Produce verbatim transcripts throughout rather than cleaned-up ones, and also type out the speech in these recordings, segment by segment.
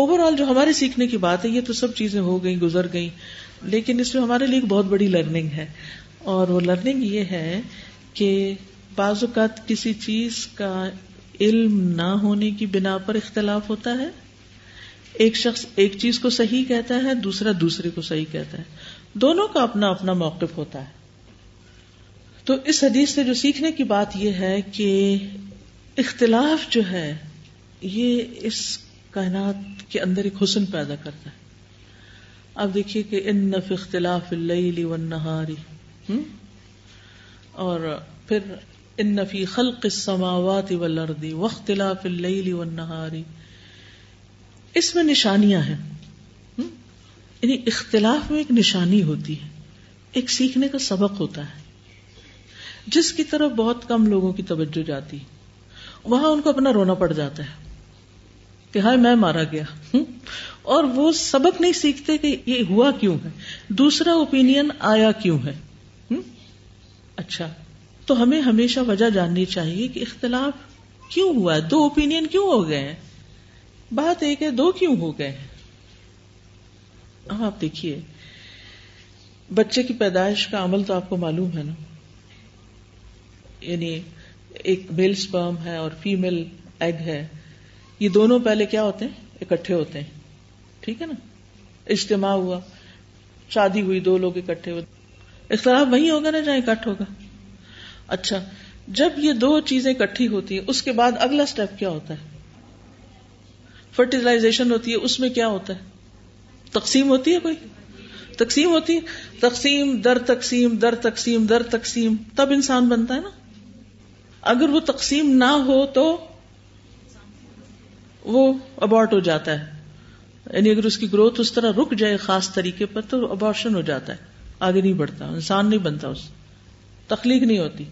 Over all جو ہمارے سیکھنے کی بات ہے یہ تو سب چیزیں ہو گئیں گزر گئیں، لیکن اس میں ہمارے لیے ایک بہت بڑی لرننگ ہے، اور وہ لرننگ یہ ہے کہ بعض اوقات کسی چیز کا علم نہ ہونے کی بنا پر اختلاف ہوتا ہے، ایک شخص ایک چیز کو صحیح کہتا ہے، دوسرا دوسرے کو صحیح کہتا ہے، دونوں کا اپنا اپنا موقف ہوتا ہے. تو اس حدیث سے جو سیکھنے کی بات یہ ہے کہ اختلاف جو ہے یہ اس کائنات کے اندر ایک حسن پیدا کرتا ہے. اب دیکھیے کہ ان فی اختلاف اللیل والنہار، اور پھر ان فی خلق السماوات والارض واختلاف اللیل والنہار، اس میں نشانیاں ہیں. یعنی اختلاف میں ایک نشانی ہوتی ہے، ایک سیکھنے کا سبق ہوتا ہے جس کی طرف بہت کم لوگوں کی توجہ جاتی، وہاں ان کو اپنا رونا پڑ جاتا ہے کہ ہائے میں مارا گیا، اور وہ سبق نہیں سیکھتے کہ یہ ہوا کیوں ہے، دوسرا اوپینین آیا کیوں ہے. اچھا، تو ہمیں ہمیشہ وجہ جاننی چاہیے کہ اختلاف کیوں ہوا ہے، دو اوپینین کیوں ہو گئے ہیں، بات ایک ہے دو کیوں ہو گئے ہیں. اب آپ دیکھیے بچے کی پیدائش کا عمل تو آپ کو معلوم ہے نا، یعنی ایک میل سپرم ہے اور فیمیل ایگ ہے، یہ دونوں پہلے کیا ہوتے ہیں، اکٹھے ہوتے ہیں، ٹھیک ہے نا. اجتماع ہوا، شادی ہوئی، دو لوگ اکٹھے ہوئے، اختلاف وہی ہوگا نا جہاں اکٹھ ہوگا. اچھا، جب یہ دو چیزیں اکٹھی ہوتی ہیں اس کے بعد اگلا سٹیپ کیا ہوتا ہے، فرٹیلائزیشن ہوتی ہے. اس میں کیا ہوتا ہے، تقسیم ہوتی ہے، کوئی تقسیم ہوتی ہے، تقسیم در تقسیم در تقسیم در تقسیم، تب انسان بنتا ہے نا. اگر وہ تقسیم نہ ہو تو وہ ابارٹ ہو جاتا ہے، یعنی اگر اس کی گروتھ اس طرح رک جائے خاص طریقے پر تو ابارشن ہو جاتا ہے، آگے نہیں بڑھتا، انسان نہیں بنتا، اس تخلیق نہیں ہوتی.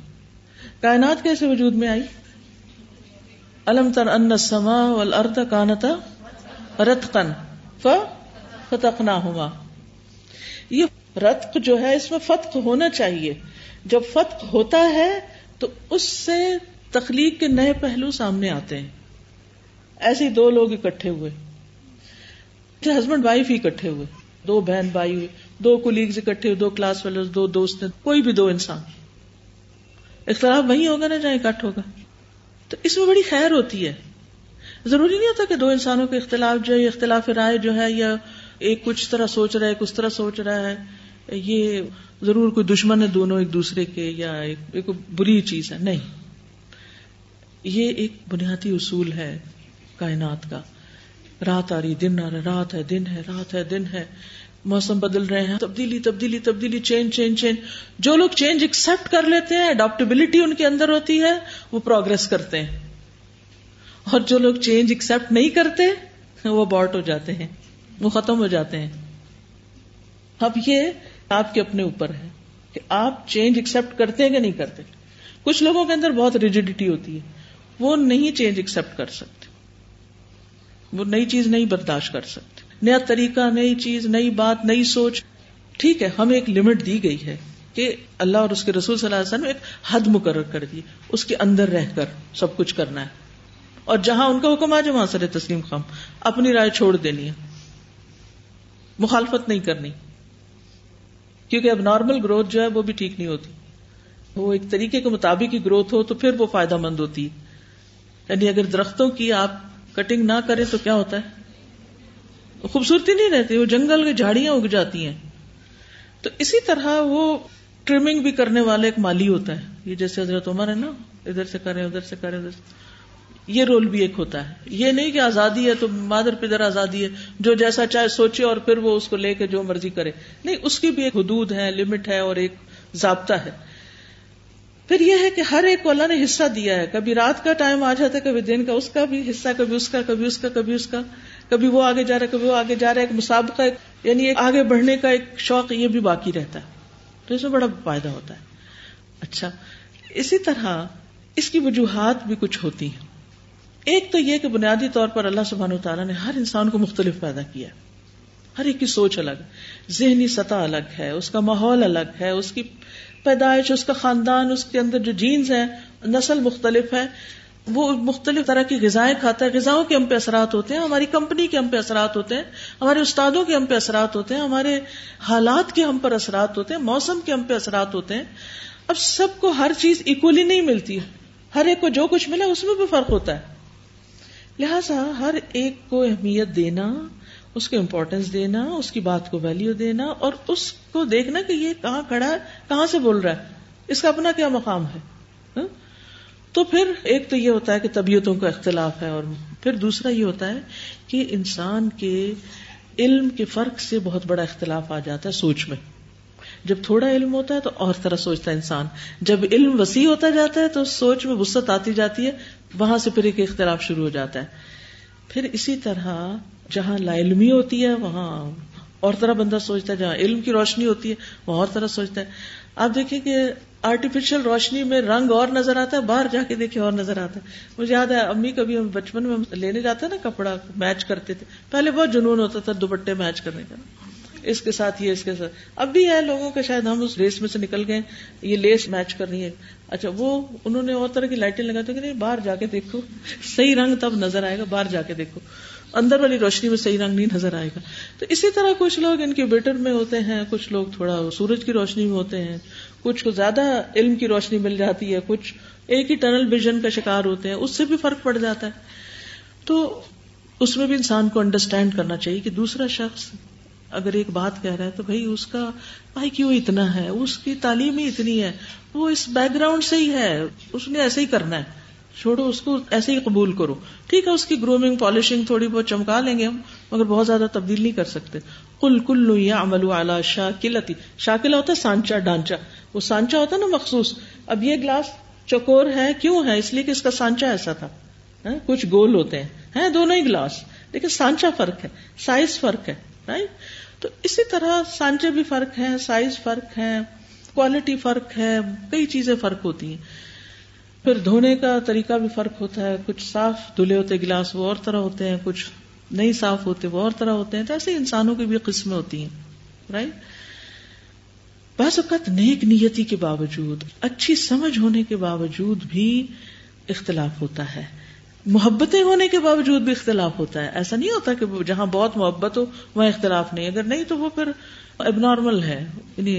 کائنات کیسے وجود میں آئی، الم تر ان السماء والارض کانتا رتقا ففتقناہما. یہ رتق جو ہے اس میں فتق ہونا چاہیے، جب فتق ہوتا ہے تو اس سے تخلیق کے نئے پہلو سامنے آتے ہیں. ایسے ہی دو لوگ اکٹھے ہوئے، ہسبینڈ وائف ہی اکٹھے ہوئے، دو بہن بھائی ہوئے، دو کولیگز اکٹھے ہوئے، دو کلاس فیلوز، دو دوست، کوئی بھی دو انسان. اختلاف وہی ہوگا نا جہاں اکٹھ ہوگا. تو اس میں بڑی خیر ہوتی ہے. ضروری نہیں ہوتا کہ دو انسانوں کے اختلاف جو ہے، اختلاف رائے جو ہے، یا ایک کچھ طرح سوچ رہا ہے ایک اس طرح سوچ رہا ہے، یہ ضرور کوئی دشمن ہے دونوں ایک دوسرے کے، یا ایک, ایک بری چیز ہے. نہیں، یہ ایک بنیادی اصول ہے کائنات کا. رات آ رہی، دن آ رہا، رات ہے دن ہے، رات ہے دن ہے، موسم بدل رہے ہیں، تبدیلی تبدیلی تبدیلی، چینج چینج چینج. جو لوگ چینج ایکسپٹ کر لیتے ہیں، اڈاپٹیبلٹی ان کے اندر ہوتی ہے، وہ پروگرس کرتے ہیں، اور جو لوگ چینج ایکسپٹ نہیں کرتے وہ ابارٹ ہو جاتے ہیں، وہ ختم ہو جاتے ہیں. اب یہ آپ کے اپنے اوپر ہے کہ آپ چینج ایکسپٹ کرتے ہیں کہ نہیں کرتے. کچھ لوگوں کے اندر بہت ریجیڈیٹی ہوتی ہے، وہ نہیں چینج ایکسپٹ کر سکتے، وہ نئی چیز نہیں برداشت کر سکتے، نیا طریقہ، نئی چیز، نئی بات، نئی سوچ. ٹھیک ہے، ہمیں ایک لمٹ دی گئی ہے کہ اللہ اور اس کے رسول صلی اللہ علیہ وسلم نے ایک حد مقرر کر دی، اس کے اندر رہ کر سب کچھ کرنا ہے، اور جہاں ان کا حکم آ جائے وہاں سر تسلیم خم، اپنی رائے چھوڑ دینی ہے، مخالفت نہیں کرنی، کیونکہ اب نارمل گروتھ جو ہے وہ بھی ٹھیک نہیں ہوتی، وہ ایک طریقے کے مطابق ہی گروتھ ہو تو پھر وہ فائدہ مند ہوتی ہے. یعنی اگر درختوں کی آپ کٹنگ نہ کریں تو کیا ہوتا ہے، خوبصورتی نہیں رہتی، وہ جنگل کی جھاڑیاں اگ جاتی ہیں. تو اسی طرح وہ ٹریمنگ بھی کرنے والا ایک مالی ہوتا ہے، یہ جیسے حضرت عمر ہے نا، ادھر سے کریں ادھر سے کریں ادھر سے، یہ رول بھی ایک ہوتا ہے. یہ نہیں کہ آزادی ہے تو مادر پدر آزادی ہے، جو جیسا چاہے سوچے اور پھر وہ اس کو لے کے جو مرضی کرے، نہیں، اس کی بھی ایک حدود ہے، لمٹ ہے، اور ایک ضابطہ ہے. پھر یہ ہے کہ ہر ایک کو اللہ نے حصہ دیا ہے، کبھی رات کا ٹائم آ جاتا ہے، کبھی دن کا، اس کا بھی حصہ، کبھی اس کا کبھی اس کا کبھی اس کا، کبھی وہ آگے جا رہا ہے کبھی وہ آگے جا رہا ہے، ایک مسابقہ، یعنی ایک آگے بڑھنے کا ایک شوق، یہ بھی باقی رہتا ہے. تو اس میں بڑا فائدہ ہوتا ہے. اچھا، اسی طرح اس کی وجوہات بھی کچھ ہوتی ہیں. ایک تو یہ کہ بنیادی طور پر اللہ سبحانہ وتعالیٰ نے ہر انسان کو مختلف پیدا کیا، ہر ایک کی سوچ الگ ہے، ذہنی سطح الگ ہے، اس کا ماحول الگ ہے، اس کی پیدائش، اس کا خاندان، اس کے اندر جو جینز ہیں، نسل مختلف ہے. وہ مختلف طرح کی غذائیں کھاتا ہے، غذاؤں کے ہم پہ اثرات ہوتے ہیں، ہماری کمپنی کے ہم پہ اثرات ہوتے ہیں، ہمارے استادوں کے ہم پہ اثرات ہوتے ہیں، ہمارے حالات کے ہم پر اثرات ہوتے ہیں، موسم کے ہم پہ اثرات ہوتے ہیں. اب سب کو ہر چیز ایکولی نہیں ملتی، ہر ایک کو جو کچھ ملا اس میں بھی فرق ہوتا ہے. لہٰذا ہر ایک کو اہمیت دینا، اس کو امپورٹینس دینا، اس کی بات کو ویلیو دینا، اور اس کو دیکھنا کہ یہ کہاں کھڑا ہے، کہاں سے بول رہا ہے، اس کا اپنا کیا مقام ہے. تو پھر ایک تو یہ ہوتا ہے کہ طبیعتوں کا اختلاف ہے، اور پھر دوسرا یہ ہوتا ہے کہ انسان کے علم کے فرق سے بہت بڑا اختلاف آ جاتا ہے سوچ میں. جب تھوڑا علم ہوتا ہے تو اور طرح سوچتا ہے انسان، جب علم وسیع ہوتا جاتا ہے تو سوچ میں وسعت آتی جاتی ہے، وہاں سے پھر ایک اختلاف شروع ہو جاتا ہے. پھر اسی طرح جہاں لا علمی ہوتی ہے وہاں اور طرح بندہ سوچتا ہے، جہاں علم کی روشنی ہوتی ہے وہاں اور طرح سوچتا ہے. آپ دیکھیں کہ آرٹیفیشل روشنی میں رنگ اور نظر آتا ہے، باہر جا کے دیکھیں اور نظر آتا ہے. مجھے یاد ہے امی کبھی ہم بچپن میں لینے جاتے نا کپڑا میچ کرتے تھے، پہلے بہت جنون ہوتا تھا دوپٹے میچ کرنے کا، اس کے ساتھ یہ، اس کے ساتھ. اب بھی ہے لوگوں کا، شاید ہم اس ریس میں سے نکل گئے، یہ لیس میچ کرنی ہے. اچھا وہ انہوں نے اور طرح کی لائٹیں لگا دی کہ نہیں، باہر جا کے دیکھو صحیح رنگ تب نظر آئے گا، باہر جا کے دیکھو، اندر والی روشنی میں صحیح رنگ نہیں نظر آئے گا. تو اسی طرح کچھ لوگ انکیوبیٹر میں ہوتے ہیں، کچھ لوگ تھوڑا سورج کی روشنی میں ہوتے ہیں، کچھ کو زیادہ علم کی روشنی مل جاتی ہے، کچھ ایک ہی ٹنل ویژن کا شکار ہوتے ہیں، اس سے بھی فرق پڑ جاتا ہے. تو اس میں بھی انسان کو انڈرسٹینڈ کرنا چاہیے کہ دوسرا شخص اگر ایک بات کہہ رہا ہے تو بھائی اس کا بھائی کیوں اتنا ہے، اس کی تعلیم ہی اتنی ہے، وہ اس بیک گراؤنڈ سے ہی ہے، اس نے ایسے ہی کرنا ہے، چھوڑو اس کو، ایسے ہی قبول کرو. ٹھیک ہے اس کی گرومنگ پالشنگ تھوڑی بہت چمکا لیں گے ہم، مگر بہت زیادہ تبدیل نہیں کر سکتے. قل کل یعمل علی شاکلتی، شاکلہ ہوتا ہے سانچا، ڈانچا، وہ سانچا ہوتا ہے نا مخصوص. اب یہ گلاس چکور ہے، کیوں ہے؟ اس لیے کہ اس کا سانچا ایسا تھا. کچھ گول ہوتے ہیں، ہیں دونوں ہی گلاس، لیکن سانچا فرق ہے، سائز فرق ہے، رائٹ؟ تو اسی طرح سانچے بھی فرق ہیں، سائز فرق ہے، کوالٹی فرق ہے، کئی چیزیں فرق ہوتی ہیں. پھر دھونے کا طریقہ بھی فرق ہوتا ہے، کچھ صاف دھلے ہوتے گلاس وہ اور طرح ہوتے ہیں، کچھ نہیں صاف ہوتے وہ اور طرح ہوتے ہیں. تو ایسے انسانوں کی بھی قسمیں ہوتی ہیں، رائٹ؟ بعض اوقات نیک نیتی کے باوجود، اچھی سمجھ ہونے کے باوجود بھی اختلاف ہوتا ہے، محبتیں ہونے کے باوجود بھی اختلاف ہوتا ہے. ایسا نہیں ہوتا کہ جہاں بہت محبت ہو وہاں اختلاف نہیں، اگر نہیں تو وہ پھر اب نارمل ہے، یعنی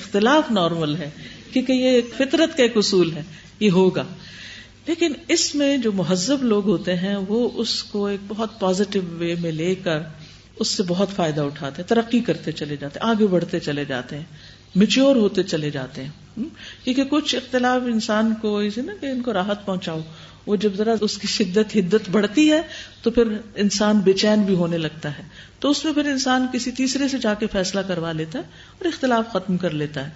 اختلاف نارمل ہے، کیونکہ یہ فطرت کا ایک اصول ہے، یہ ہوگا. لیکن اس میں جو مہذب لوگ ہوتے ہیں وہ اس کو ایک بہت پازیٹیو وے میں لے کر اس سے بہت فائدہ اٹھاتے ہیں، ترقی کرتے چلے جاتے ہیں، آگے بڑھتے چلے جاتے ہیں، میچور ہوتے چلے جاتے ہیں. کیونکہ کچھ اختلاف انسان کو اسے نا کہ ان کو راحت پہنچاؤ، وہ جب ذرا اس کی شدت حدت بڑھتی ہے تو پھر انسان بے چین بھی ہونے لگتا ہے، تو اس میں پھر انسان کسی تیسرے سے جا کے فیصلہ کروا لیتا ہے اور اختلاف ختم کر لیتا ہے.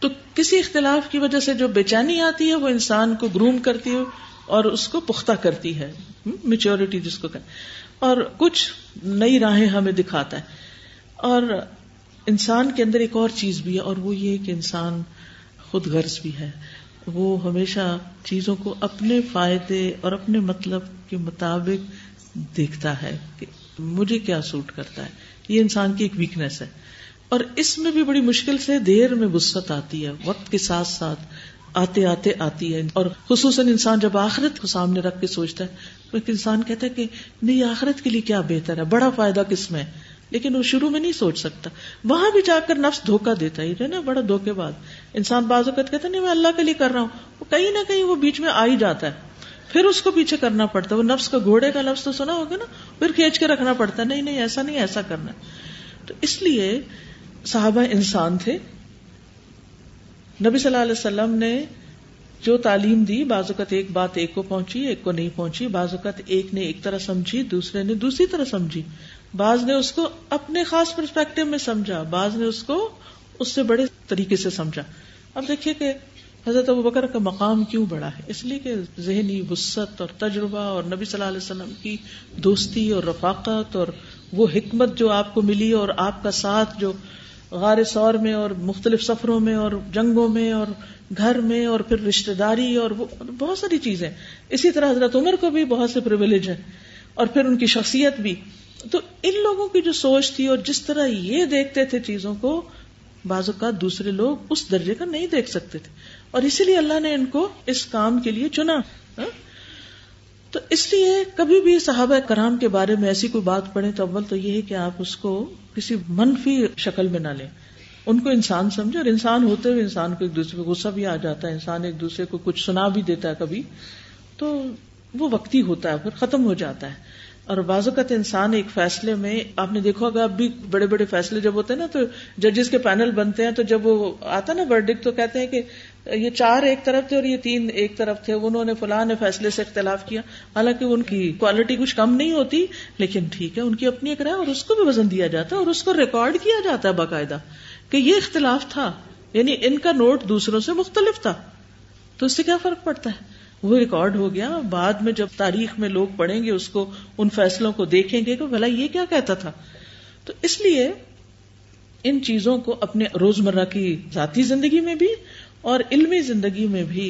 تو کسی اختلاف کی وجہ سے جو بے چینی آتی ہے وہ انسان کو گروم کرتی ہے اور اس کو پختہ کرتی ہے، میچورٹی جس کو کہتے ہیں، اور کچھ نئی راہیں ہمیں دکھاتا ہے. اور انسان کے اندر ایک اور چیز بھی ہے، اور وہ یہ کہ انسان خود غرض بھی ہے، وہ ہمیشہ چیزوں کو اپنے فائدے اور اپنے مطلب کے مطابق دیکھتا ہے کہ مجھے کیا سوٹ کرتا ہے. یہ انسان کی ایک ویکنس ہے، اور اس میں بھی بڑی مشکل سے دیر میں وسعت آتی ہے، وقت کے ساتھ ساتھ آتے آتے آتی ہے. اور خصوصاً انسان جب آخرت کو سامنے رکھ کے سوچتا ہے تو انسان کہتا ہے کہ نہیں آخرت کے لیے کیا بہتر ہے، بڑا فائدہ کس میں ہے، لیکن وہ شروع میں نہیں سوچ سکتا. وہاں بھی جا کر نفس دھوکہ دیتا ہے نا، بڑا دھوکے باز انسان بعض اوقات کہتا ہے نہیں میں اللہ کے لیے کر رہا ہوں، وہ کہیں نہ کہیں وہ بیچ میں آ ہی جاتا ہے، پھر اس کو پیچھے کرنا پڑتا ہے. وہ نفس کا گھوڑے کا لفظ تو سنا ہوگا نا، پھر کھینچ کے رکھنا پڑتا ہے، نہیں نہیں ایسا نہیں، ایسا کرنا. تو اس لیے صحابہ انسان تھے، نبی صلی اللہ علیہ وسلم نے جو تعلیم دی بعض اوقات ایک بات ایک کو پہنچی ایک کو نہیں پہنچی، بعض اوقات ایک نے ایک طرح سمجھی دوسرے نے دوسری طرح سمجھی، بعض نے اس کو اپنے خاص پرسپیکٹو میں سمجھا، بعض نے اس کو اس سے بڑے طریقے سے سمجھا. اب دیکھیے کہ حضرت ابوبکر کا مقام کیوں بڑا ہے، اس لیے کہ ذہنی وسعت اور تجربہ اور نبی صلی اللہ علیہ وسلم کی دوستی اور رفاقت اور وہ حکمت جو آپ کو ملی اور آپ کا ساتھ جو غار ثور میں اور مختلف سفروں میں اور جنگوں میں اور گھر میں اور پھر رشتہ داری اور بہت ساری چیزیں. اسی طرح حضرت عمر کو بھی بہت سے پریویلیج ہیں، اور پھر ان کی شخصیت بھی. تو ان لوگوں کی جو سوچ تھی اور جس طرح یہ دیکھتے تھے چیزوں کو، بعض اوقات دوسرے لوگ اس درجے کا نہیں دیکھ سکتے تھے، اور اسی لیے اللہ نے ان کو اس کام کے لیے چنا. تو اس لیے کبھی بھی صحابہ کرام کے بارے میں ایسی کوئی بات پڑھیں تو اول تو یہ ہے کہ آپ اس کو کسی منفی شکل میں نہ لیں، ان کو انسان سمجھے، اور انسان ہوتے ہوئے انسان کو ایک دوسرے کو غصہ بھی آ جاتا ہے، انسان ایک دوسرے کو کچھ سنا بھی دیتا ہے کبھی، تو وہ وقتی ہوتا ہے پھر ختم ہو جاتا ہے. اور بعض اوقات انسان ایک فیصلے میں، آپ نے دیکھا ہوگا اب بھی بڑے بڑے فیصلے جب ہوتے ہیں نا تو ججز کے پینل بنتے ہیں، تو جب وہ آتا نا ورڈکٹ تو کہتے ہیں کہ یہ چار ایک طرف تھے اور یہ تین ایک طرف تھے، انہوں نے فلاں نے فیصلے سے اختلاف کیا، حالانکہ ان کی کوالٹی کچھ کم نہیں ہوتی، لیکن ٹھیک ہے ان کی اپنی ایک رائے، اور اس کو بھی وزن دیا جاتا ہے اور اس کو ریکارڈ کیا جاتا ہے باقاعدہ کہ یہ اختلاف تھا، یعنی ان کا نوٹ دوسروں سے مختلف تھا. تو اس سے کیا فرق پڑتا ہے، وہ ریکارڈ ہو گیا. بعد میں جب تاریخ میں لوگ پڑھیں گے اس کو، ان فیصلوں کو دیکھیں گے کہ بھلا یہ کیا کہتا تھا. تو اس لیے ان چیزوں کو اپنے روزمرہ کی ذاتی زندگی میں بھی اور علمی زندگی میں بھی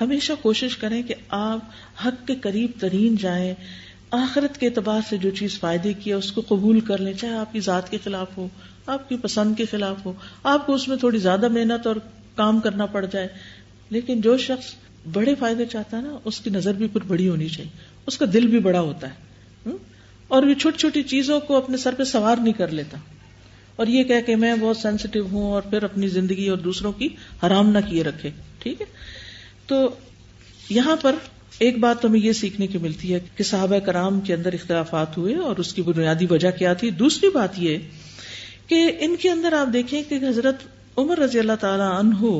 ہمیشہ کوشش کریں کہ آپ حق کے قریب ترین جائیں. آخرت کے اعتبار سے جو چیز فائدے کی ہے اس کو قبول کر لیں، چاہے آپ کی ذات کے خلاف ہو، آپ کی پسند کے خلاف ہو، آپ کو اس میں تھوڑی زیادہ محنت اور کام کرنا پڑ جائے. لیکن جو شخص بڑے فائدے چاہتا ہے نا، اس کی نظر بھی پھر بڑی ہونی چاہیے، اس کا دل بھی بڑا ہوتا ہے اور وہ چھوٹی چھوٹی چیزوں کو اپنے سر پہ سوار نہیں کر لیتا، اور یہ کہہ کہ میں بہت سینسیٹیو ہوں، اور پھر اپنی زندگی اور دوسروں کی حرام نہ کیے رکھے. ٹھیک ہے، تو یہاں پر ایک بات تو ہمیں یہ سیکھنے کی ملتی ہے کہ صحابہ کرام کے اندر اختلافات ہوئے اور اس کی بنیادی وجہ کیا تھی. دوسری بات یہ کہ ان کے اندر آپ دیکھیں کہ حضرت عمر رضی اللہ تعالی عنہ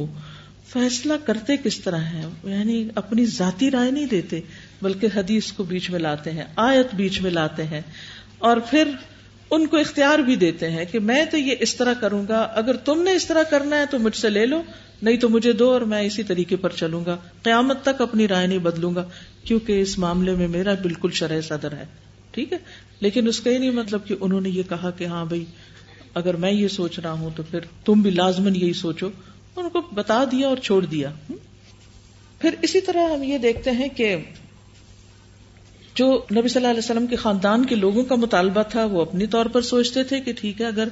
فیصلہ کرتے کس طرح ہیں، یعنی اپنی ذاتی رائے نہیں دیتے، بلکہ حدیث کو بیچ میں لاتے ہیں، آیت بیچ میں لاتے ہیں، اور پھر ان کو اختیار بھی دیتے ہیں کہ میں تو یہ اس طرح کروں گا، اگر تم نے اس طرح کرنا ہے تو مجھ سے لے لو، نہیں تو مجھے دو اور میں اسی طریقے پر چلوں گا، قیامت تک اپنی رائے نہیں بدلوں گا، کیونکہ اس معاملے میں میرا بالکل شرح صدر ہے. ٹھیک ہے، لیکن اس کا یہ نہیں مطلب کہ انہوں نے یہ کہا کہ ہاں بھائی اگر میں یہ سوچ رہا ہوں تو پھر تم بھی لازمن یہی سوچو، ان کو بتا دیا اور چھوڑ دیا. پھر اسی طرح ہم یہ دیکھتے ہیں کہ جو نبی صلی اللہ علیہ وسلم کے خاندان کے لوگوں کا مطالبہ تھا، وہ اپنے طور پر سوچتے تھے کہ ٹھیک ہے اگر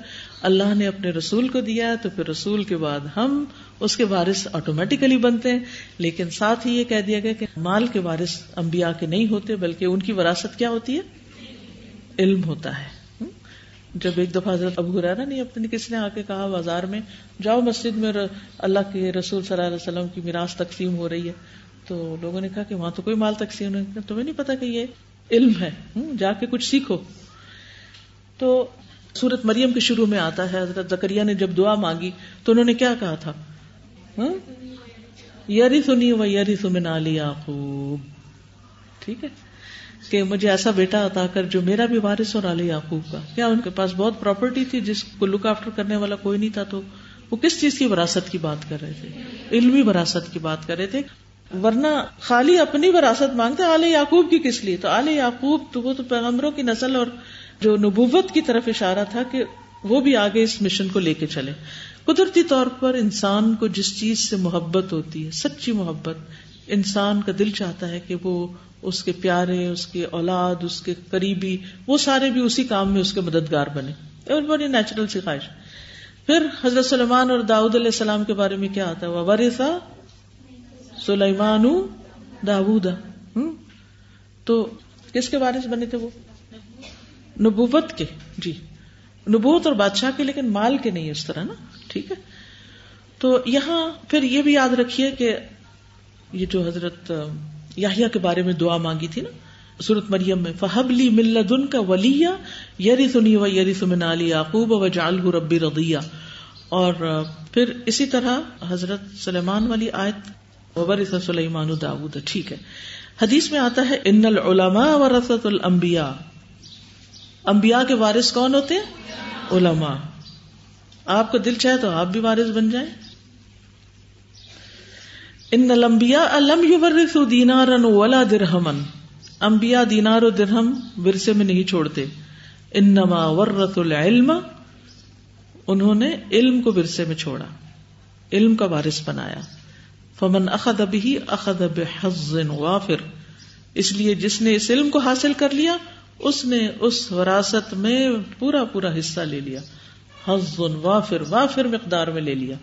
اللہ نے اپنے رسول کو دیا تو پھر رسول کے بعد ہم اس کے وارث آٹومیٹیکلی بنتے ہیں، لیکن ساتھ ہی یہ کہہ دیا گیا کہ مال کے وارث انبیاء کے نہیں ہوتے، بلکہ ان کی وراثت کیا ہوتی ہے، علم ہوتا ہے. جب ایک دفعہ حضرت ابو ہریرہ نے اپنے کس نے آ کے کہا بازار میں، جاؤ مسجد میں اللہ کے رسول صلی اللہ علیہ وسلم کی میراث تقسیم ہو رہی ہے، تو لوگوں نے کہا کہ وہاں تو کوئی مال تقسیم نہیں، تمہیں نہیں پتا کہ یہ علم ہے، جا کے کچھ سیکھو. تو سورۃ مریم کے شروع میں آتا ہے، حضرت زکریا نے جب دعا مانگی تو انہوں نے کیا کہا تھا، یرثنی ویرث من آل یعقوب. ٹھیک ہے کہ مجھے ایسا بیٹا عطا کر جو میرا بھی وارث اور آل یعقوب کا. کیا ان کے پاس بہت پراپرٹی تھی جس کو لک آفٹر کرنے والا کوئی نہیں تھا، تو وہ کس چیز کی وراثت کی بات کر رہے تھے، علمی وراثت کی بات کر رہے تھے، ورنہ خالی اپنی وراثت مانگتے آل یعقوب کی کس لیے. تو آل یعقوب تو وہ تو پیغمبروں کی نسل اور جو نبوت کی طرف اشارہ تھا کہ وہ بھی آگے اس مشن کو لے کے چلے. قدرتی طور پر انسان کو جس چیز سے محبت ہوتی ہے، سچی محبت، انسان کا دل چاہتا ہے کہ وہ اس کے پیارے، اس کے اولاد، اس کے قریبی، وہ سارے بھی اسی کام میں اس کے مددگار بنے، اور بڑی نیچرل سی خواہش. پھر حضرت سلیمان اور داؤد علیہ السلام کے بارے میں کیا آتا ہے، وَوَرِثَ سُلَیْمَانُ دَاوُدَ. تو کس کے وارث بنے تھے وہ، نبوت کے، جی نبوت اور بادشاہ کے، لیکن مال کے نہیں اس طرح نا. ٹھیک ہے، تو یہاں پھر یہ بھی یاد رکھیے کہ یہ جو حضرت یحییٰ کے بارے میں دعا مانگی تھی نا سورۃ مریم میں، فَهَبْ لِي مِن لَّدُنْكَ وَلِيًّا يَرِثُنِي وَيَرِثُ مِنْ آلِ يَعْقُوبَ وَاجْعَلْهُ رَبِّ رَضِيًّا. اور پھر اسی طرح حضرت سلیمان والی آیت، وَوَرِثَ سُلَیْمَانُ دَاوُودَ. ٹھیک ہے، حدیث میں آتا ہے اِنَّ الْعُلَمَاءَ وَرَثَةُ الْأَنْبِيَاءِ. انبیاء کے وارث کون ہوتے ہیں؟ علماء. آپ کا دل چاہے تو آپ بھی وارث بن جائیں. ان الانبیاء لم یورثوا دینارا ولا درہما. انبیاء دینار و درہم ورثے میں نہیں چھوڑتے. انما ورثوا العلم، انہوں نے علم کو ورثے میں چھوڑا، علم کا وارث بنایا. فمن اخذ به اخذ بحظ وافر، اس لیے جس نے اس علم کو حاصل کر لیا اس نے اس وراثت میں پورا پورا حصہ لے لیا، حظ وافر، وافر مقدار میں لے لیا.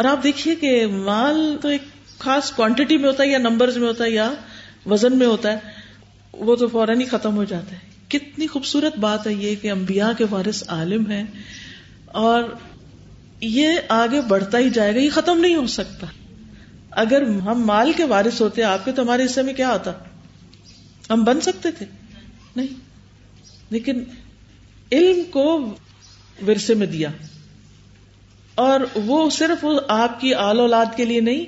اور آپ دیکھیے کہ مال تو ایک خاص کوانٹٹی میں ہوتا ہے یا نمبرز میں ہوتا ہے یا وزن میں ہوتا ہے، وہ تو فوراً ہی ختم ہو جاتا ہے. کتنی خوبصورت بات ہے یہ کہ انبیاء کے وارث عالم ہیں، اور یہ آگے بڑھتا ہی جائے گا، یہ ختم نہیں ہو سکتا. اگر ہم مال کے وارث ہوتے آپ کے تو ہمارے حصے میں کیا آتا؟ ہم بن سکتے تھے؟ نہیں. لیکن علم کو ورثے میں دیا، اور وہ صرف آپ کی آل اولاد کے لیے نہیں،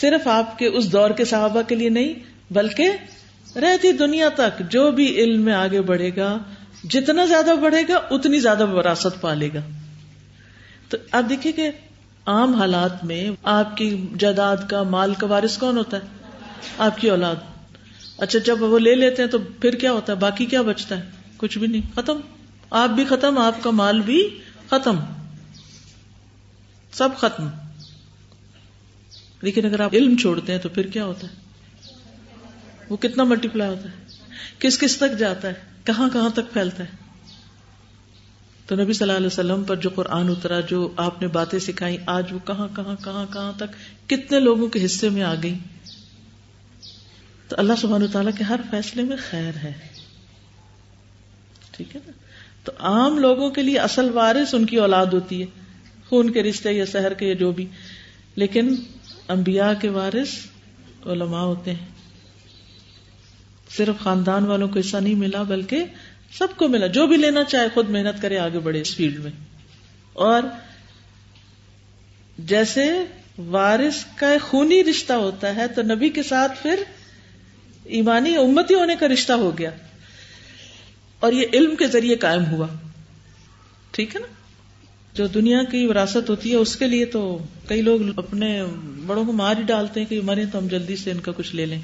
صرف آپ کے اس دور کے صحابہ کے لیے نہیں، بلکہ رہتی دنیا تک جو بھی علم میں آگے بڑھے گا، جتنا زیادہ بڑھے گا اتنی زیادہ وراثت پالے گا. تو آپ دیکھیں کہ عام حالات میں آپ کی جائیداد کا، مال کا وارث کون ہوتا ہے؟ آپ کی اولاد. اچھا جب وہ لے لیتے ہیں تو پھر کیا ہوتا ہے؟ باقی کیا بچتا ہے؟ کچھ بھی نہیں، ختم. آپ بھی ختم، آپ کا مال بھی ختم، سب ختم. لیکن اگر آپ علم چھوڑتے ہیں تو پھر کیا ہوتا ہے؟ وہ کتنا ملٹی پلائی ہوتا ہے، کس کس تک جاتا ہے، کہاں کہاں تک پھیلتا ہے. تو نبی صلی اللہ علیہ وسلم پر جو قرآن اترا، جو آپ نے باتیں سکھائیں، آج وہ کہاں کہاں کہاں کہاں تک کتنے لوگوں کے حصے میں آ گئی. تو اللہ سبحانہ وتعالیٰ کے ہر فیصلے میں خیر ہے، ٹھیک ہے نا. تو عام لوگوں کے لیے اصل وارث ان کی اولاد ہوتی ہے، خون کے رشتے یا شہر کے یا جو بھی، لیکن انبیاء کے وارث علماء ہوتے ہیں. صرف خاندان والوں کو حصہ نہیں ملا بلکہ سب کو ملا، جو بھی لینا چاہے خود محنت کرے آگے بڑھے اس فیلڈ میں. اور جیسے وارث کا خونی رشتہ ہوتا ہے تو نبی کے ساتھ پھر ایمانی امتی ہونے کا رشتہ ہو گیا، اور یہ علم کے ذریعے قائم ہوا، ٹھیک ہے نا. جو دنیا کی وراثت ہوتی ہے اس کے لیے تو کئی لوگ اپنے بڑوں کو مار ہی ڈالتے ہیں کہ مرے تو ہم جلدی سے ان کا کچھ لے لیں.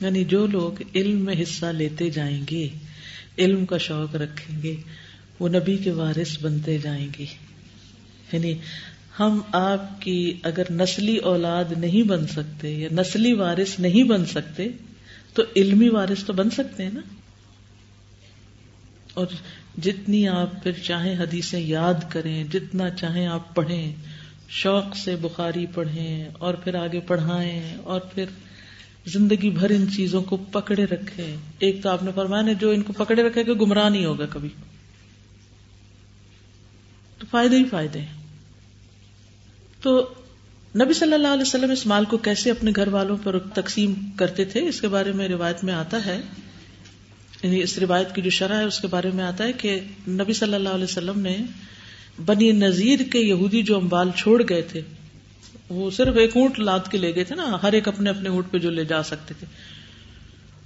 یعنی جو لوگ علم میں حصہ لیتے جائیں گے، علم کا شوق رکھیں گے، وہ نبی کے وارث بنتے جائیں گے. یعنی ہم آپ کی اگر نسلی اولاد نہیں بن سکتے یا نسلی وارث نہیں بن سکتے تو علمی وارث تو بن سکتے ہیں نا. اور جتنی آپ پھر چاہیں حدیثیں یاد کریں، جتنا چاہیں آپ پڑھیں، شوق سے بخاری پڑھیں اور پھر آگے پڑھائیں، اور پھر زندگی بھر ان چیزوں کو پکڑے رکھیں. ایک تو آپ نے فرمایا نا، جو ان کو پکڑے رکھے گا گمراہ نہیں ہوگا کبھی. تو فائدے ہی فائدے ہیں. تو نبی صلی اللہ علیہ وسلم اس مال کو کیسے اپنے گھر والوں پر تقسیم کرتے تھے، اس کے بارے میں روایت میں آتا ہے، یعنی اس روایت کی جو شرح ہے اس کے بارے میں آتا ہے کہ نبی صلی اللہ علیہ وسلم نے بنی نذیر کے یہودی جو اموال چھوڑ گئے تھے، وہ صرف ایک اونٹ لاد کے لے گئے تھے نا، ہر ایک اپنے اپنے اونٹ پہ جو لے جا سکتے تھے،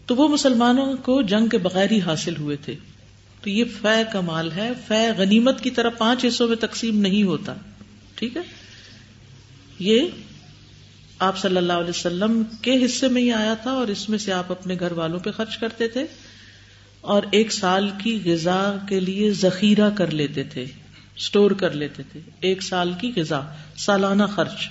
تو وہ مسلمانوں کو جنگ کے بغیر ہی حاصل ہوئے تھے. تو یہ فے کا مال ہے. فے غنیمت کی طرح پانچ حصوں میں تقسیم نہیں ہوتا، ٹھیک ہے. یہ آپ صلی اللہ علیہ وسلم کے حصے میں ہی آیا تھا، اور اس میں سے آپ اپنے گھر والوں پہ خرچ کرتے تھے، اور ایک سال کی غذا کے لیے ذخیرہ کر لیتے تھے، سٹور کر لیتے تھے. ایک سال کی غذا، سالانہ خرچ،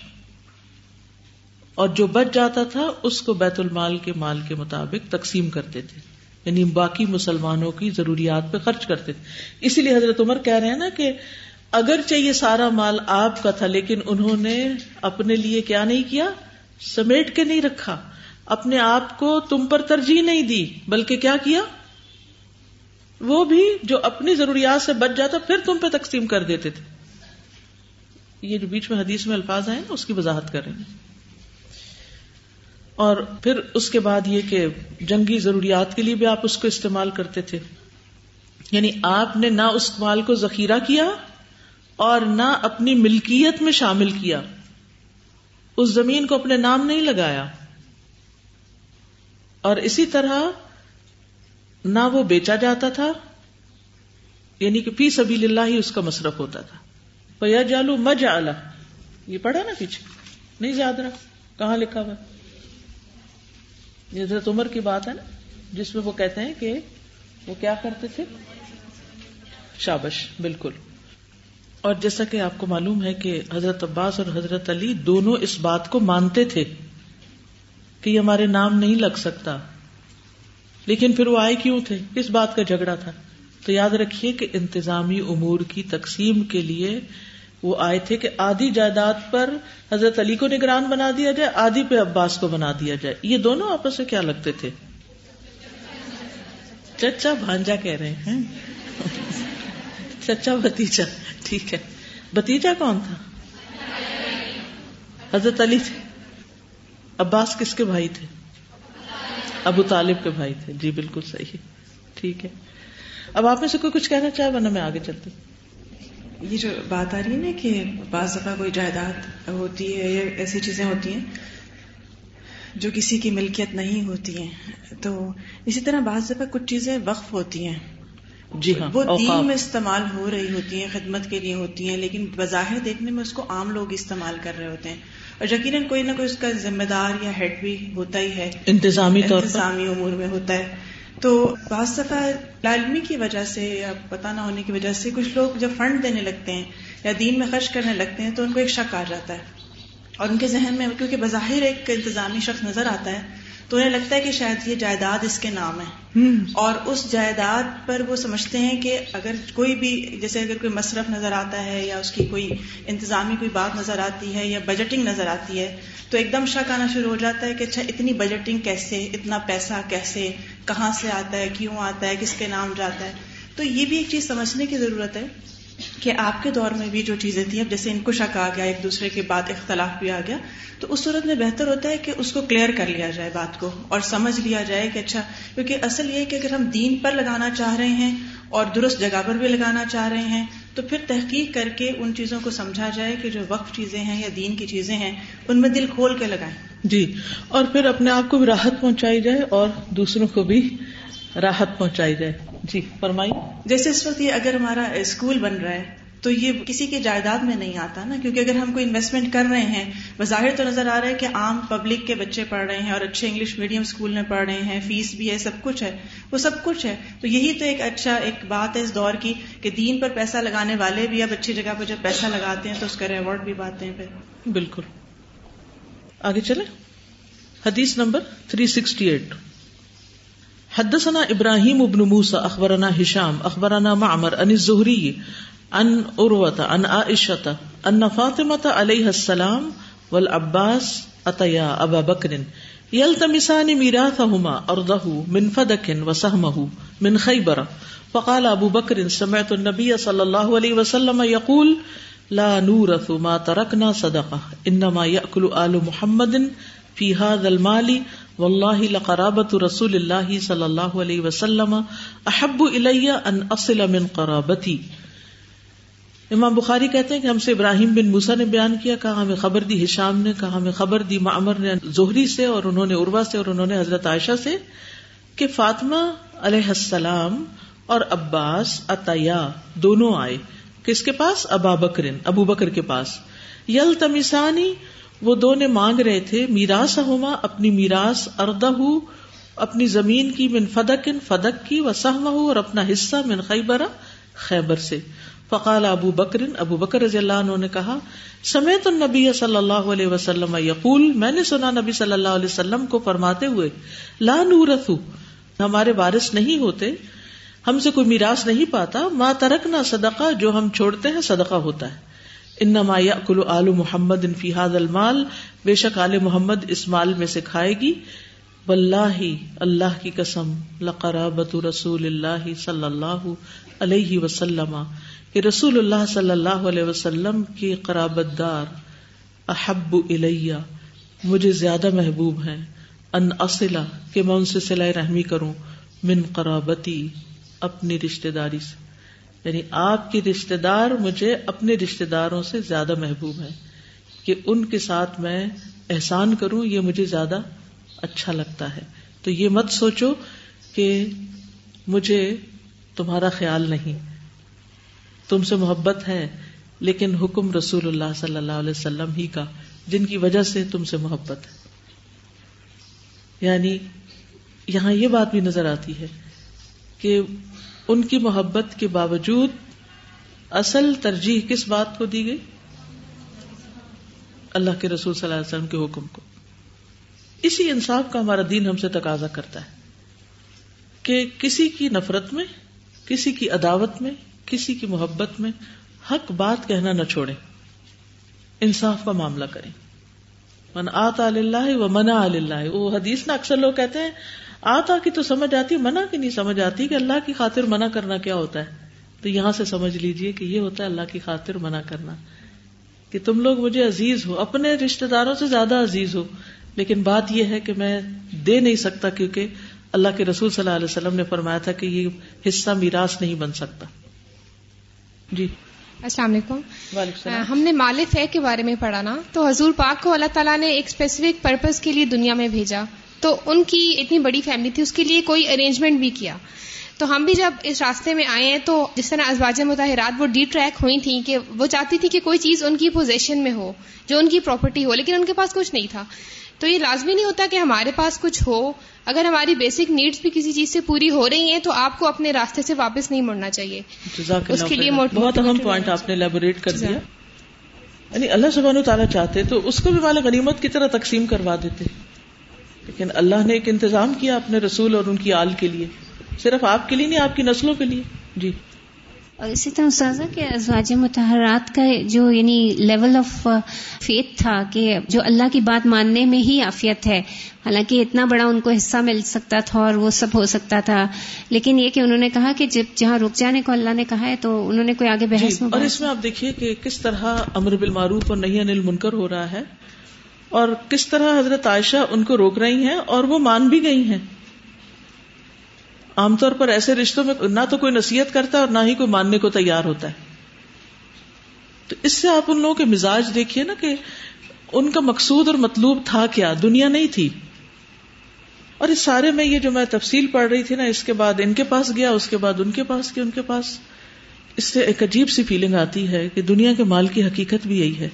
اور جو بچ جاتا تھا اس کو بیت المال کے مال کے مطابق تقسیم کرتے تھے، یعنی باقی مسلمانوں کی ضروریات پہ خرچ کرتے تھے. اسی لیے حضرت عمر کہہ رہے ہیں نا کہ اگرچہ یہ سارا مال آپ کا تھا لیکن انہوں نے اپنے لیے کیا نہیں کیا، سمیٹ کے نہیں رکھا، اپنے آپ کو تم پر ترجیح نہیں دی، بلکہ کیا کیا، وہ بھی جو اپنی ضروریات سے بچ جاتا پھر تم پہ تقسیم کر دیتے تھے. یہ جو بیچ میں حدیث میں الفاظ آئے اس کی وضاحت کر رہے ہیں. اور پھر اس کے بعد یہ کہ جنگی ضروریات کے لیے بھی آپ اس کو استعمال کرتے تھے. یعنی آپ نے نہ اس مال کو ذخیرہ کیا اور نہ اپنی ملکیت میں شامل کیا، اس زمین کو اپنے نام نہیں لگایا، اور اسی طرح نہ وہ بیچا جاتا تھا، یعنی کہ فی سبیل اللہ ہی اس کا مصرف ہوتا تھا. فَیَجْعَلُ مَجْعَلَهُ، یہ پڑھا نا پیچھے، نہیں یاد رہا کہاں لکھا ہوا، یہ حضرت عمر کی بات ہے نا، جس میں وہ کہتے ہیں کہ وہ کیا کرتے تھے. شابش، بالکل. اور جیسا کہ آپ کو معلوم ہے کہ حضرت عباس اور حضرت علی دونوں اس بات کو مانتے تھے کہ یہ ہمارے نام نہیں لگ سکتا، لیکن پھر وہ آئے کیوں تھے، کس بات کا جھگڑا تھا. تو یاد رکھیے کہ انتظامی امور کی تقسیم کے لیے وہ آئے تھے کہ آدھی جائیداد پر حضرت علی کو نگران بنا دیا جائے، آدھی پہ عباس کو بنا دیا جائے. یہ دونوں آپس میں کیا لگتے تھے؟ چچا بھانجا کہہ رہے ہیں، چچا بھتیجا. ٹھیک ہے، بھتیجا کون تھا؟ حضرت علی تھے. عباس کس کے بھائی تھے؟ ابو طالب کے بھائی تھے. جی بالکل صحیح، ٹھیک ہے. اب آپ میں سے کوئی کچھ کہنا چاہے ورنہ میں آگے چلتی ہوں. یہ جو بات آ رہی ہے نا کہ بعض دفعہ کوئی جائیداد ہوتی ہے یا ایسی چیزیں ہوتی ہیں جو کسی کی ملکیت نہیں ہوتی ہیں، تو اسی طرح بعض دفعہ کچھ چیزیں وقف ہوتی ہیں، جی ہاں، وہ دین میں استعمال ہو رہی ہوتی ہیں، خدمت کے لیے ہوتی ہیں، لیکن بظاہر دیکھنے میں اس کو عام لوگ استعمال کر رہے ہوتے ہیں، اور یقیناً کوئی نہ کوئی اس کا ذمہ دار یا ہیڈ بھی ہوتا ہی ہے، انتظامی طور پر انتظامی امور میں ہوتا ہے. تو بعض دفعہ لالمی کی وجہ سے یا پتہ نہ ہونے کی وجہ سے کچھ لوگ جب فنڈ دینے لگتے ہیں یا دین میں خرچ کرنے لگتے ہیں تو ان کو ایک شک آ جاتا ہے، اور ان کے ذہن میں کیونکہ بظاہر ایک انتظامی شخص نظر آتا ہے تو انہیں لگتا ہے کہ شاید یہ جائیداد اس کے نام ہے، اور اس جائیداد پر وہ سمجھتے ہیں کہ اگر کوئی بھی، جیسے اگر کوئی مصرف نظر آتا ہے یا اس کی کوئی انتظامی کوئی بات نظر آتی ہے یا بجٹنگ نظر آتی ہے تو ایک دم شک آنا شروع ہو جاتا ہے کہ اچھا اتنی بجٹنگ کیسے، اتنا پیسہ کیسے، کہاں سے آتا ہے، کیوں آتا ہے، کس کے نام جاتا ہے. تو یہ بھی ایک چیز سمجھنے کی ضرورت ہے کہ آپ کے دور میں بھی جو چیزیں تھیں، اب جیسے ان کو شک آ گیا، ایک دوسرے کے بعد اختلاف بھی آ گیا، تو اس صورت میں بہتر ہوتا ہے کہ اس کو کلیئر کر لیا جائے بات کو، اور سمجھ لیا جائے کہ اچھا، کیونکہ اصل یہ ہے کہ اگر ہم دین پر لگانا چاہ رہے ہیں اور درست جگہ پر بھی لگانا چاہ رہے ہیں تو پھر تحقیق کر کے ان چیزوں کو سمجھا جائے کہ جو وقف چیزیں ہیں یا دین کی چیزیں ہیں ان میں دل کھول کے لگائیں. جی، اور پھر اپنے آپ کو بھی راحت پہنچائی جائے اور دوسروں کو بھی راحت پہنچائی جائے. جی فرمائیے. جیسے اس وقت یہ اگر ہمارا اسکول بن رہا ہے تو یہ کسی کی جائیداد میں نہیں آتا نا، کیونکہ اگر ہم کوئی انویسٹمنٹ کر رہے ہیں، بظاہر تو نظر آ رہا ہے کہ عام پبلک کے بچے پڑھ رہے ہیں اور اچھے انگلش میڈیم اسکول میں پڑھ رہے ہیں، فیس بھی ہے، سب کچھ ہے، وہ سب کچھ ہے. تو یہی تو ایک اچھا ایک بات ہے اس دور کی کہ دین پر پیسہ لگانے والے بھی اب اچھی جگہ پر جب پیسہ لگاتے ہیں تو اس کا ریوارڈ بھی پاتے ہیں. پھر بالکل آگے چلیں. حدیث نمبر تین سو اڑسٹھ. حدثنا ابراہیم ابن موسیٰ اخبرنا ہشام اخبرنا معمر عن الزہری ان عروۃ ان عائشۃ ان فاطمۃ علیہ السلام والعباس اتیا ابا بکر یلتمسان میراثہما ارضہ من فدک وسہمہ من خیبر فقال ابو بکر سمعت النبی صلی اللہ علیہ وسلم یقول لا نورث ما ترکنا صدقہ انما یأکل آل محمد فی ھذا المال واللہ لقرابۃ رسول اللہ صلی اللہ علیہ وسلم احب الی ان اصل من قرابتی. امام بخاری کہتے ہیں کہ ہم سے ابراہیم بن موسیٰ نے بیان کیا، کہا ہمیں خبر دی ہشام نے، کہا ہمیں خبر دی معمر نے زہری سے، اور انہوں نے عروہ سے، اور انہوں نے حضرت عائشہ سے کہ فاطمہ علیہ السلام اور عباس عطیہ دونوں آئے. کس کے پاس؟ ابا بکرن، ابو بکر کے پاس. یلتمسانی، وہ دونوں مانگ رہے تھے، میراثہما، اپنی میراث، اردہ، اپنی زمین کی، من فدکن، فدک کی، وسہمہ، اور اپنا حصہ، من خیبرہ، خیبر سے. فقال ابو بکر، ابو بکر رضی اللہ عنہ نے کہا سمعت النبی صلی اللہ علیہ وسلم یقول، میں نے سنا نبی صلی اللہ علیہ وسلم کو فرماتے ہوئے لا نورث، ہمارے وارث نہیں ہوتے، ہم سے کوئی میراث نہیں پاتا، ما ترکنا صدقہ، جو ہم چھوڑتے ہیں صدقہ ہوتا ہے، انما یأکل آل محمد فی ھذا المال، بے شک آل محمد اس مال میں سے کھائے گی، واللہ، اللہ کی قسم، لقرابۃ رسول اللہ صلی اللہ علیہ وسلم، کہ رسول اللہ صلی اللہ علیہ وسلم کی قرابت دار، احب الیہ، مجھے زیادہ محبوب ہیں، ان اصلہ، کہ میں ان سے صلہ رحمی کروں، من قرابتی، اپنی رشتے داری سے، یعنی آپ کے رشتے دار مجھے اپنے رشتے داروں سے زیادہ محبوب ہیں، کہ ان کے ساتھ میں احسان کروں، یہ مجھے زیادہ اچھا لگتا ہے. تو یہ مت سوچو کہ مجھے تمہارا خیال نہیں، تم سے محبت ہے، لیکن حکم رسول اللہ صلی اللہ علیہ وسلم ہی کا، جن کی وجہ سے تم سے محبت ہے. یعنی یہاں یہ بات بھی نظر آتی ہے کہ ان کی محبت کے باوجود اصل ترجیح کس بات کو دی گئی؟ اللہ کے رسول صلی اللہ علیہ وسلم کے حکم کو. اسی انصاف کا ہمارا دین ہم سے تقاضا کرتا ہے کہ کسی کی نفرت میں، کسی کی عداوت میں، کسی کی محبت میں حق بات کہنا نہ چھوڑیں. انصاف کا معاملہ کریں. من آتا للہ و منع للہ, وہ حدیث نا اکثر لوگ کہتے ہیں آتا کی تو سمجھ آتی ہے, منع کی نہیں سمجھ آتی کہ اللہ کی خاطر منع کرنا کیا ہوتا ہے. تو یہاں سے سمجھ لیجئے کہ یہ ہوتا ہے اللہ کی خاطر منع کرنا, کہ تم لوگ مجھے عزیز ہو, اپنے رشتہ داروں سے زیادہ عزیز ہو, لیکن بات یہ ہے کہ میں دے نہیں سکتا کیونکہ اللہ کے رسول صلی اللہ علیہ وسلم نے فرمایا تھا کہ یہ حصہ میراث نہیں بن سکتا. جی السلام علیکم. وعلیکم. ہم نے مال فے کے بارے میں پڑھا نا, تو حضور پاک کو اللہ تعالیٰ نے ایک اسپیسیفک پرپز کے لیے دنیا میں بھیجا, تو ان کی اتنی بڑی فیملی تھی, اس کے لیے کوئی ارینجمنٹ بھی کیا. تو ہم بھی جب اس راستے میں آئے ہیں تو جس طرح ازواج مطہرات وہ ڈی ٹریک ہوئی تھیں کہ وہ چاہتی تھی کہ کوئی چیز ان کی پوزیشن میں ہو, جو ان کی پراپرٹی ہو, لیکن ان کے پاس کچھ نہیں تھا. تو یہ لازمی نہیں ہوتا کہ ہمارے پاس کچھ ہو. اگر ہماری بیسک نیڈز بھی کسی چیز سے پوری ہو رہی ہیں تو آپ کو اپنے راستے سے واپس نہیں مڑنا چاہیے. اس کے لیے بہت اہم پوائنٹ آپ نے لیبوریٹ کر دیا. یعنی اللہ سبحانہ تعالیٰ چاہتے تو اس کو بھی مال غنیمت کی طرح تقسیم کروا دیتے, لیکن اللہ نے ایک انتظام کیا اپنے رسول اور ان کی آل کے لیے, صرف آپ کے لیے نہیں, آپ کی نسلوں کے لیے. جی اور اسی طرح استاذہ کہ ازواج مطہرات کا جو یعنی لیول آف فیتھ تھا کہ جو اللہ کی بات ماننے میں ہی عافیت ہے, حالانکہ اتنا بڑا ان کو حصہ مل سکتا تھا اور وہ سب ہو سکتا تھا, لیکن یہ کہ انہوں نے کہا کہ جب جہاں رک جانے کو اللہ نے کہا ہے تو انہوں نے کوئی آگے بحث میں. اور اس میں آپ دیکھیے کہ کس طرح امر بالمعروف اور نہی عن المنکر ہو رہا ہے, اور کس طرح حضرت عائشہ ان کو روک رہی ہیں اور وہ مان بھی گئی ہیں. عام طور پر ایسے رشتوں میں نہ تو کوئی نصیحت کرتا ہے اور نہ ہی کوئی ماننے کو تیار ہوتا ہے. تو اس سے آپ ان لوگوں کے مزاج دیکھیے نا کہ ان کا مقصود اور مطلوب تھا کیا, دنیا نہیں تھی. اور اس سارے میں یہ جو میں تفصیل پڑھ رہی تھی نا, اس کے بعد ان کے پاس گیا, اس کے بعد ان کے پاس گیا, ان کے پاس, اس سے ایک عجیب سی فیلنگ آتی ہے کہ دنیا کے مال کی حقیقت بھی یہی ہے.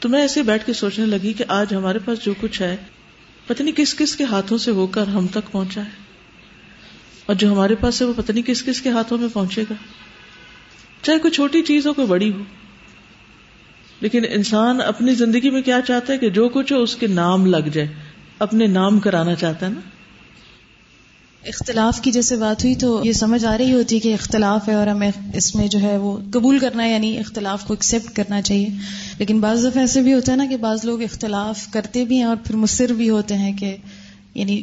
تو میں ایسے بیٹھ کے سوچنے لگی کہ آج ہمارے پاس جو کچھ ہے پتہ نہیں کس کس کے ہاتھوں سے ہو کر ہم تک پہنچا ہے, اور جو ہمارے پاس ہے وہ پتہ نہیں کس کس کے ہاتھوں میں پہنچے گا, چاہے کوئی چھوٹی چیز ہو کوئی بڑی ہو. لیکن انسان اپنی زندگی میں کیا چاہتا ہے کہ جو کچھ ہو اس کے نام لگ جائے, اپنے نام کرانا چاہتا ہے نا. اختلاف کی جیسے بات ہوئی تو یہ سمجھ آ رہی ہوتی ہے کہ اختلاف ہے اور ہمیں اس میں جو ہے وہ قبول کرنا ہے, یعنی اختلاف کو ایکسیپٹ کرنا چاہیے. لیکن بعض دفعہ ایسے بھی ہوتا ہے نا کہ بعض لوگ اختلاف کرتے بھی ہیں اور پھر مصر بھی ہوتے ہیں کہ یعنی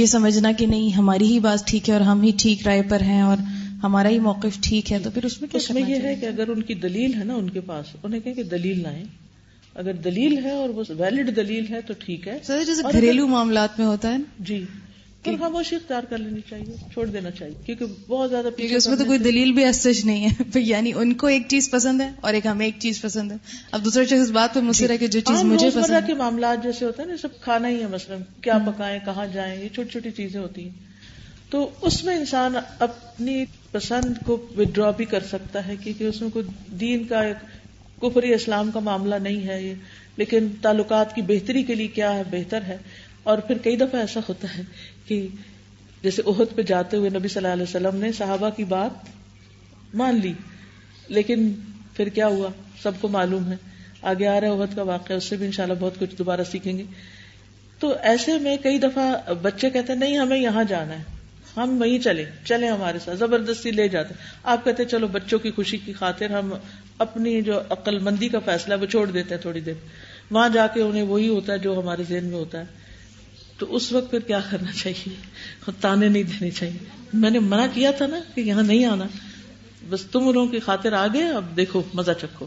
یہ سمجھنا کہ نہیں ہماری ہی بات ٹھیک ہے اور ہم ہی ٹھیک رائے پر ہیں اور ہمارا ہی موقف ٹھیک ہے. تو پھر اس میں کیا کرنا چاہیے؟ اس میں یہ ہے کہ اگر ان کی دلیل ہے نا ان کے پاس, انہیں کہیں کہ دلیل لائیں. اگر دلیل ہے اور وہ ویلڈ دلیل ہے تو ٹھیک ہے. جیسے گھریلو معاملات میں ہوتا ہے نا, جی پھر خاموشی اختیار کر لینی چاہیے, چھوڑ دینا چاہیے, کیونکہ بہت زیادہ پیچھے اس میں تو کوئی دلیل بھی سچ نہیں ہے. یعنی ان کو ایک چیز پسند ہے اور ایک ہمیں ایک چیز پسند ہے. اب دوسرا چیز اس بات پہ مصر ہے کہ جو چیز مجھے پسند ہے, کے معاملات جیسے ہوتا ہے نا, سب کھانا ہی ہے مثلا, کیا پکائیں, کہاں جائیں, یہ چھوٹی چھوٹی چیزیں ہوتی ہیں. تو اس میں انسان اپنی پسند کو وتڈرا بھی کر سکتا ہے, کیونکہ اس میں کوئی دین کا کفری اسلام کا معاملہ نہیں ہے یہ, لیکن تعلقات کی بہتری کے لیے کیا ہے بہتر ہے. اور پھر کئی دفعہ ایسا ہوتا ہے کہ جیسے احد پہ جاتے ہوئے نبی صلی اللہ علیہ وسلم نے صحابہ کی بات مان لی, لیکن پھر کیا ہوا سب کو معلوم ہے. آگے آ رہا ہے احد کا واقعہ, اس سے بھی انشاءاللہ بہت کچھ دوبارہ سیکھیں گے. تو ایسے میں کئی دفعہ بچے کہتے ہیں نہیں ہمیں یہاں جانا ہے, ہم وہیں چلیں چلیں ہمارے ساتھ, زبردستی لے جاتے ہیں. آپ کہتے ہیں چلو بچوں کی خوشی کی خاطر ہم اپنی جو عقل مندی کا فیصلہ وہ چھوڑ دیتے ہیں تھوڑی دیر, وہاں جا کے انہیں وہی ہوتا ہے جو ہمارے ذہن میں ہوتا ہے. تو اس وقت پھر کیا کرنا چاہیے, خود تانے نہیں دینے چاہیے. میں نے منع کیا تھا نا کہ یہاں نہیں آنا, بس تم لوگوں کی خاطر آ گئے, اب دیکھو مزہ چکھو.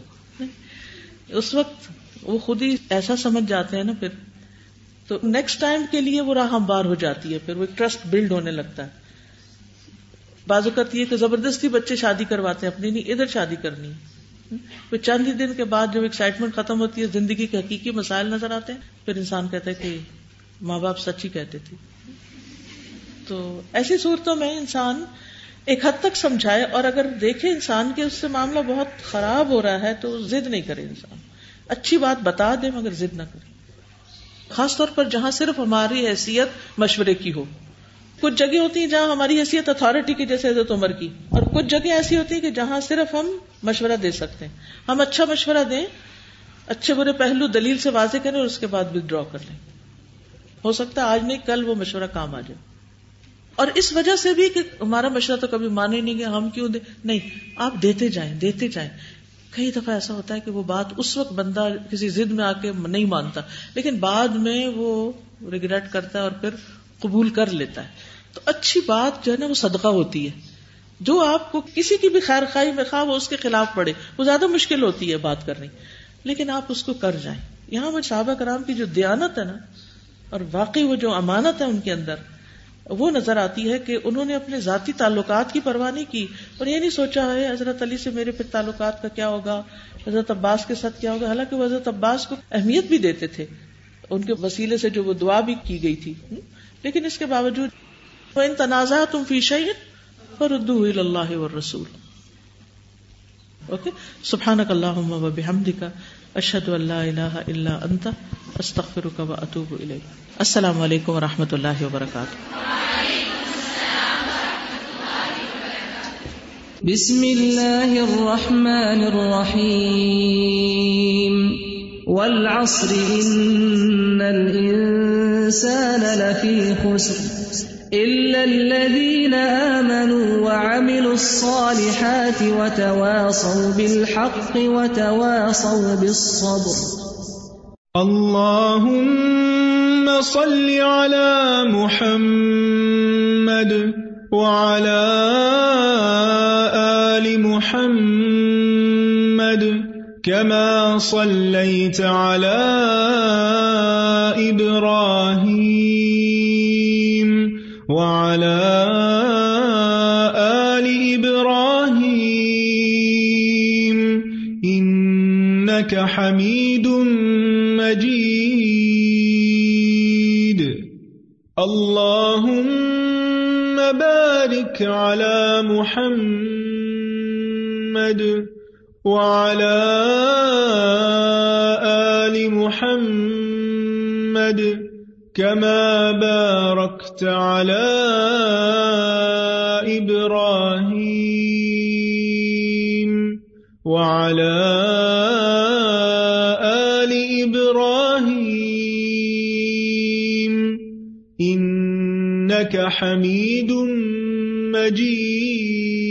اس وقت وہ خود ہی ایسا سمجھ جاتے ہیں نا, پھر تو نیکسٹ ٹائم کے لیے وہ راہ ہموار ہو جاتی ہے, پھر وہ ٹرسٹ بلڈ ہونے لگتا ہے. بعض اوقات یہ کہ زبردستی بچے شادی کرواتے ہیں اپنی, نہیں ادھر شادی کرنی ہے. پھر چند ہی دن کے بعد جب ایکسائٹمنٹ ختم ہوتی ہے, زندگی کے حقیقی مسائل نظر آتے ہیں, پھر انسان کہتا ہے کہ ماں باپ سچ ہی کہتے تھے. تو ایسی صورتوں میں انسان ایک حد تک سمجھائے, اور اگر دیکھے انسان کہ اس سے معاملہ بہت خراب ہو رہا ہے تو ضد نہیں کرے انسان, اچھی بات بتا دے مگر ضد نہ کرے. خاص طور پر جہاں صرف ہماری حیثیت مشورے کی ہو. کچھ جگہ ہوتی ہیں جہاں ہماری حیثیت اتھارٹی کی, جیسے حضرت عمر کی, اور کچھ جگہ ایسی ہوتی ہے کہ جہاں صرف ہم مشورہ دے سکتے ہیں. ہم اچھا مشورہ دیں, اچھے برے پہلو دلیل سے واضح کریں, اور اس کے بعد وتڈرا کر لیں. ہو سکتا ہے آج نہیں کل وہ مشورہ کام آ جائے. اور اس وجہ سے بھی کہ ہمارا مشورہ تو کبھی مانے نہیں گیا, ہم کیوں دے, نہیں آپ دیتے جائیں دیتے جائیں. کئی دفعہ ایسا ہوتا ہے کہ وہ بات اس وقت بندہ کسی ضد میں آ کے نہیں مانتا لیکن بعد میں وہ ریگریٹ کرتا ہے اور پھر قبول کر لیتا ہے. تو اچھی بات جو ہے نا وہ صدقہ ہوتی ہے. جو آپ کو کسی کی بھی خیر خواہی میں خواہ وہ اس کے خلاف پڑے وہ زیادہ مشکل ہوتی ہے بات کرنی, لیکن آپ اس کو کر جائیں. یہاں پر صحابہ کرام کی جو دیانت ہے نا اور واقعی وہ جو امانت ہے ان کے اندر وہ نظر آتی ہے کہ انہوں نے اپنے ذاتی تعلقات کی پرواہ نہیں کی اور یہ نہیں سوچا ہے حضرت علی سے میرے پھر تعلقات کا کیا ہوگا, حضرت عباس کے ساتھ کیا ہوگا. حالانکہ وہ حضرت عباس کو اہمیت بھی دیتے تھے, ان کے وسیلے سے جو وہ دعا بھی کی گئی تھی, لیکن اس کے باوجود وَإِن تَنَازَعْتُمْ فِي شَيْءٍ فَرُدُّوهُ إِلَى اللَّهِ وَالرَّسُولِ. اوکے, سبحانک اللہم وبحمدک اشہد ان لا الہ الا انت استغفرک واتوب الیک. السلام علیکم ورحمۃ اللہ وبرکاتہ. وعلیکم السلام ورحمۃ اللہ وبرکاتہ. بسم اللہ الرحمن الرحیم. والعصر ان الانسان لفی خسر إلا الذين آمنوا وعملوا الصالحات وتواصوا بالحق وتواصوا بالصبر. اللهم صل على محمد وعلى آل محمد كما صليت على إبراهيم وعلى آل إبراهيم إنك حميد مجيد. اللهم بارك على محمد وعلى آل محمد كما باركت على إبراهيم وعلى آل إبراهيم إنك حميد مجيد.